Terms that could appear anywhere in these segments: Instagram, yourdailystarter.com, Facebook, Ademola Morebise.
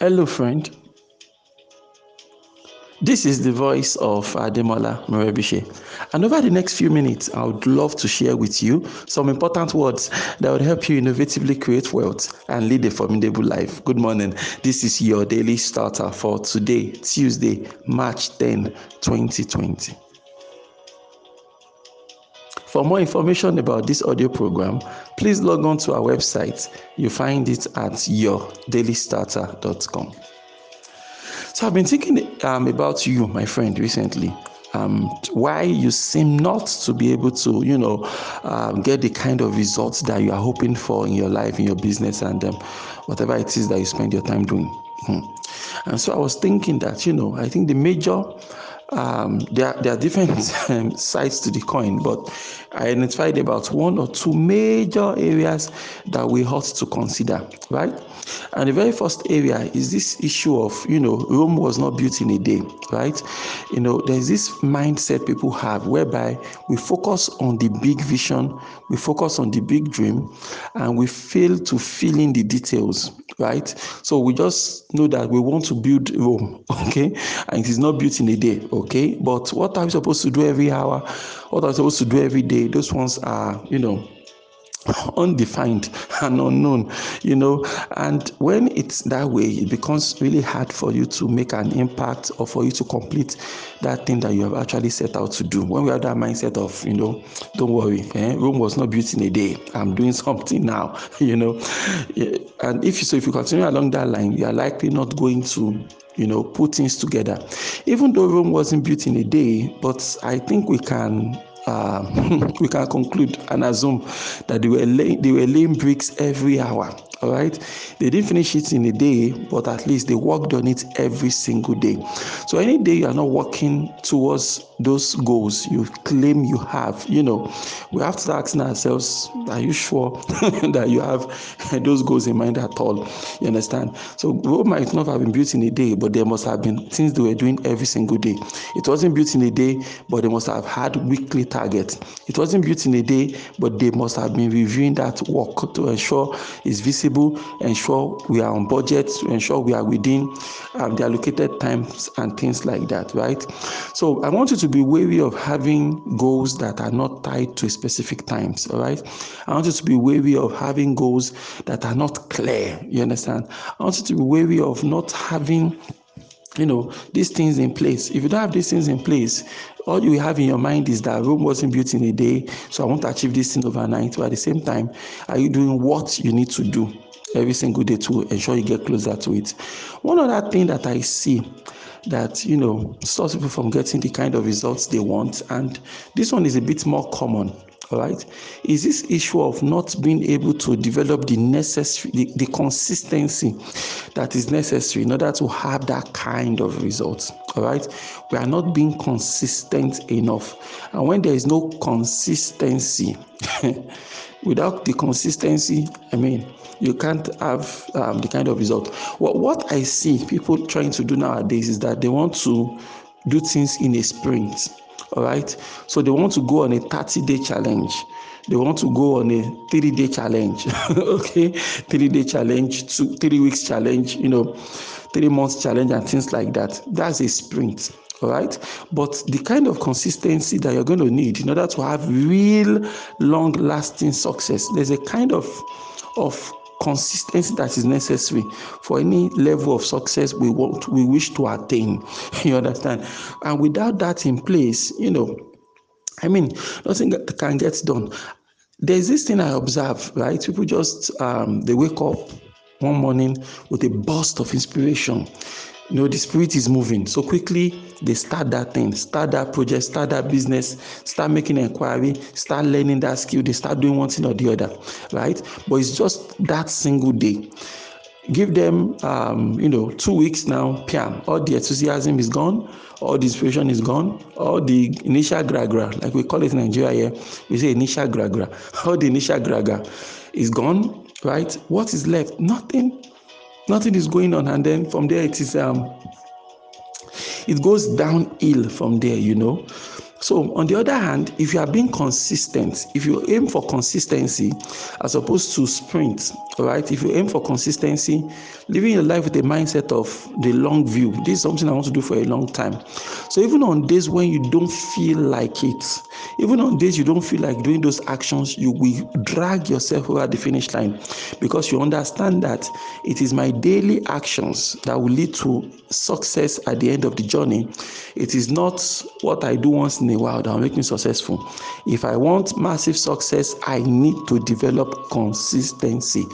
Hello, friend. This is the voice of Ademola Morebise, and over the next few minutes, I would love to share with you some important words that would help you innovatively create wealth and lead a formidable life. Good morning. This is your daily starter for today, Tuesday, March 10, 2020. For more information about this audio program, please log on to our website. You find it at yourdailystarter.com. So I've been thinking about you, my friend, recently. Why you seem not to be able to, get the kind of results that you are hoping for in your life, in your business, and whatever it is that you spend your time doing. And so I was thinking that, I think the major there are different sides to the coin, but I identified about one or two major areas that we ought to consider, right? And the very first area is this issue of, Rome was not built in a day, right? There's this mindset people have whereby we focus on the big vision, we focus on the big dream, and we fail to fill in the details, right? So we just know that we want to build Rome, okay? And it is not built in a day. Okay, but what are we supposed to do every hour? What are we supposed to do every day? Those ones are, undefined and unknown, and when it's that way, it becomes really hard for you to make an impact or for you to complete that thing that you have actually set out to do. When we have that mindset of, don't worry, Rome was not built in a day, I'm doing something now, and if you continue along that line, you are likely not going to put things together. Even though Rome wasn't built in a day, but I think we can conclude and assume that they were laying bricks every hour. All right, they didn't finish it in a day, but at least they worked on it every single day. So any day you are not working towards those goals you claim you have, we have to ask ourselves: are you sure that you have those goals in mind at all? You understand? So Rome might not have been built in a day, but there must have been things they were doing every single day. It wasn't built in a day, but they must have had weekly targets. It wasn't built in a day, but they must have been reviewing that work to ensure it's visible. Ensure we are on budget, ensure we are within the allocated times and things like that, right? So I want you to be wary of having goals that are not tied to specific times, all right? I want you to be wary of having goals that are not clear, you understand? I want you to be wary of not having these things in place. If you don't have these things in place, all you have in your mind is that Rome wasn't built in a day, so I want to achieve this thing overnight. But at the same time, are you doing what you need to do every single day to ensure you get closer to it? One other thing that I see that, stops people from getting the kind of results they want, and this one is a bit more common, all right, is this issue of not being able to develop the consistency that is necessary in order to have that kind of results. All right, we are not being consistent enough, and when there is no consistency, without the consistency, you can't have the kind of result. What I see people trying to do nowadays is that they want to do things in a sprint. All right, so they want to go on a 30-day challenge. They want to go on a 3-day challenge. Okay, 3-day challenge, 3 weeks challenge, 3 months challenge, and things like that. That's a sprint. All right, but the kind of consistency that you're going to need in order to have real long-lasting success, there's a kind of consistency that is necessary for any level of success we wish to attain. You understand? And without that in place, nothing can get done. There's this thing I observe, right? People just they wake up one morning with a burst of inspiration. The spirit is moving. So quickly, they start that thing, start that project, start that business, start making inquiry, start learning that skill. They start doing one thing or the other, right? But it's just that single day. Give them, 2 weeks now, piam, all the enthusiasm is gone, all the inspiration is gone, all the initial gra-gra, like we call it in Nigeria here, we say initial gra-gra, all the initial gra-gra is gone, right? What is left? Nothing. Nothing is going on, and then from there it goes downhill from there. So on the other hand, if you are being consistent, if you aim for consistency as opposed to sprint, all right, if you aim for consistency, living your life with a mindset of the long view, this is something I want to do for a long time. So even on days when you don't feel like it, even on days you don't feel like doing those actions, you will drag yourself over the finish line, because you understand that it is my daily actions that will lead to success at the end of the journey. It is not what I do once in a while that will make me successful. If I want massive success, I need to develop consistency,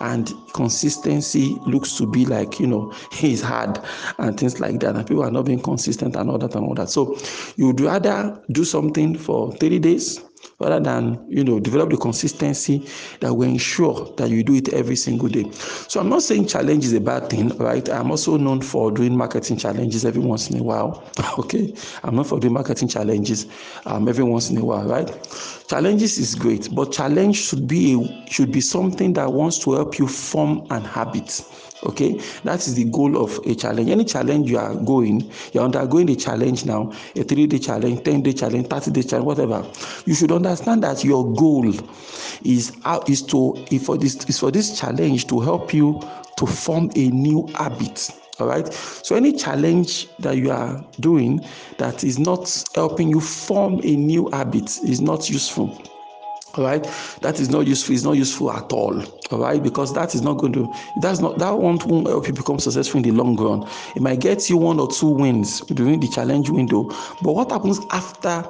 and consistency looks to be like, you know, it's hard and things like that, and people are not being consistent and all that and all that. So you'd rather do something for 30 days rather than, you know, develop the consistency that will ensure that you do it every single day. So I'm not saying challenge is a bad thing, right? I'm also known for doing marketing challenges every once in a while, okay? I'm known for doing marketing challenges every once in a while, right? Challenges is great, but challenge should be something that wants to help you form an habit. Okay, that is the goal of a challenge. Any challenge you're undergoing a challenge now, a 3-day challenge, 10-day challenge, 30-day challenge, whatever. You should understand that your goal is for this challenge to help you to form a new habit. All right. So any challenge that you are doing that is not helping you form a new habit is not useful. All right, that is not useful. It's not useful at all. All right, because that one won't help you become successful in the long run. It might get you 1 or 2 wins during the challenge window, but what happens after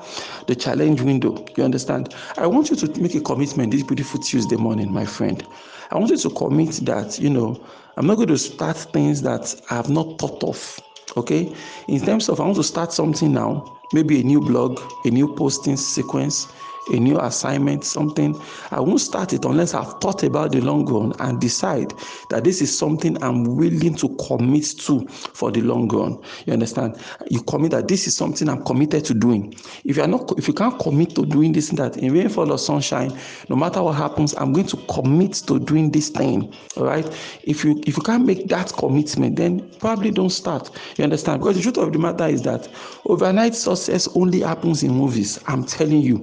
the challenge window? You understand? I want you to make a commitment this beautiful Tuesday morning, my friend. I want you to commit that, you know, I'm not going to start things that I have not thought of. Okay, in terms of I want to start something now, maybe a new blog, a new posting sequence, a new assignment, something. I won't start it unless I've thought about the long run and decide that this is something I'm willing to commit to for the long run. You understand? You commit that this is something I'm committed to doing. If you can't commit to doing this, that in rainfall or sunshine, no matter what happens, I'm going to commit to doing this thing. All right? If you can't make that commitment, then probably don't start. You understand? Because the truth of the matter is that overnight success only happens in movies. I'm telling you.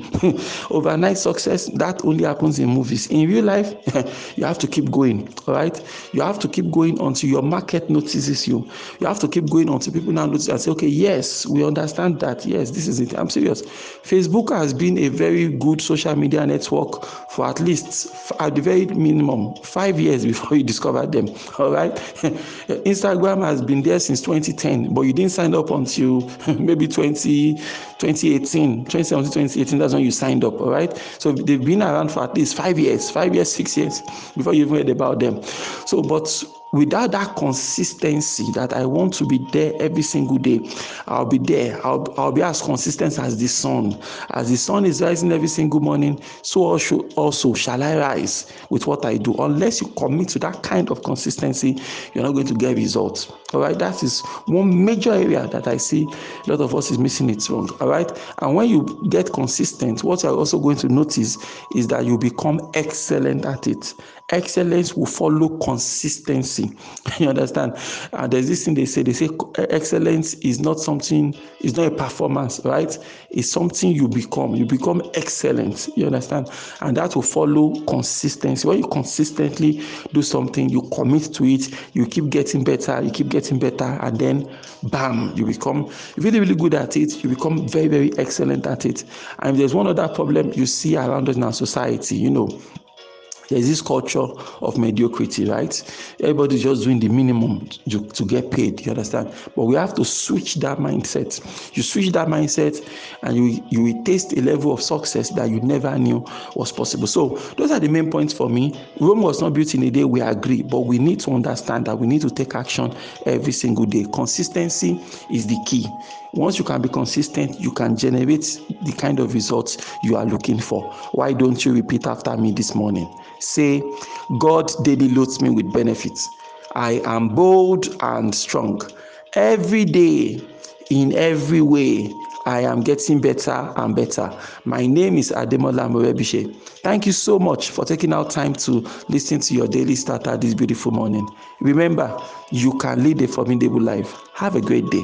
Overnight success, that only happens in movies. In real life, you have to keep going, all right? You have to keep going until your market notices you. You have to keep going until people now notice and say, okay, yes, we understand that. Yes, this is it. I'm serious. Facebook has been a very good social media network for at least, at the very minimum, 5 years before you discovered them, all right? Instagram has been there since 2010, but you didn't sign up until maybe 2017, 2018. That's when you signed up, all right? So they've been around for at least 5 years, 6 years before you even heard about them. So, but without that consistency that I want to be there every single day, I'll be there. I'll be as consistent as the sun. As the sun is rising every single morning, so also shall I rise with what I do. Unless you commit to that kind of consistency, you're not going to get results. All right, that is one major area that I see a lot of us is missing it wrong. All right, and when you get consistent, what you're also going to notice is that you become excellent at it. Excellence will follow consistency. You understand? There's this thing they say excellence is not something, it's not a performance, right? It's something you become. You become excellent. You understand? And that will follow consistency. When you consistently do something, you commit to it, you keep getting better, and then bam, you become really, really good at it. You become very, very excellent at it. And if there's one other problem you see around us in our society, you know, there's this culture of mediocrity, right? Everybody's just doing the minimum to get paid, you understand? But we have to switch that mindset. You switch that mindset and you will taste a level of success that you never knew was possible. So those are the main points for me. Rome was not built in a day, we agree, but we need to understand that we need to take action every single day. Consistency is the key. Once you can be consistent, you can generate the kind of results you are looking for. Why don't you repeat after me this morning? Say, God daily loads me with benefits. I am bold and strong. Every day, in every way, I am getting better and better. My name is Ademola Morebise. Thank you so much for taking out time to listen to Your Daily Starter this beautiful morning. Remember, you can lead a formidable life. Have a great day.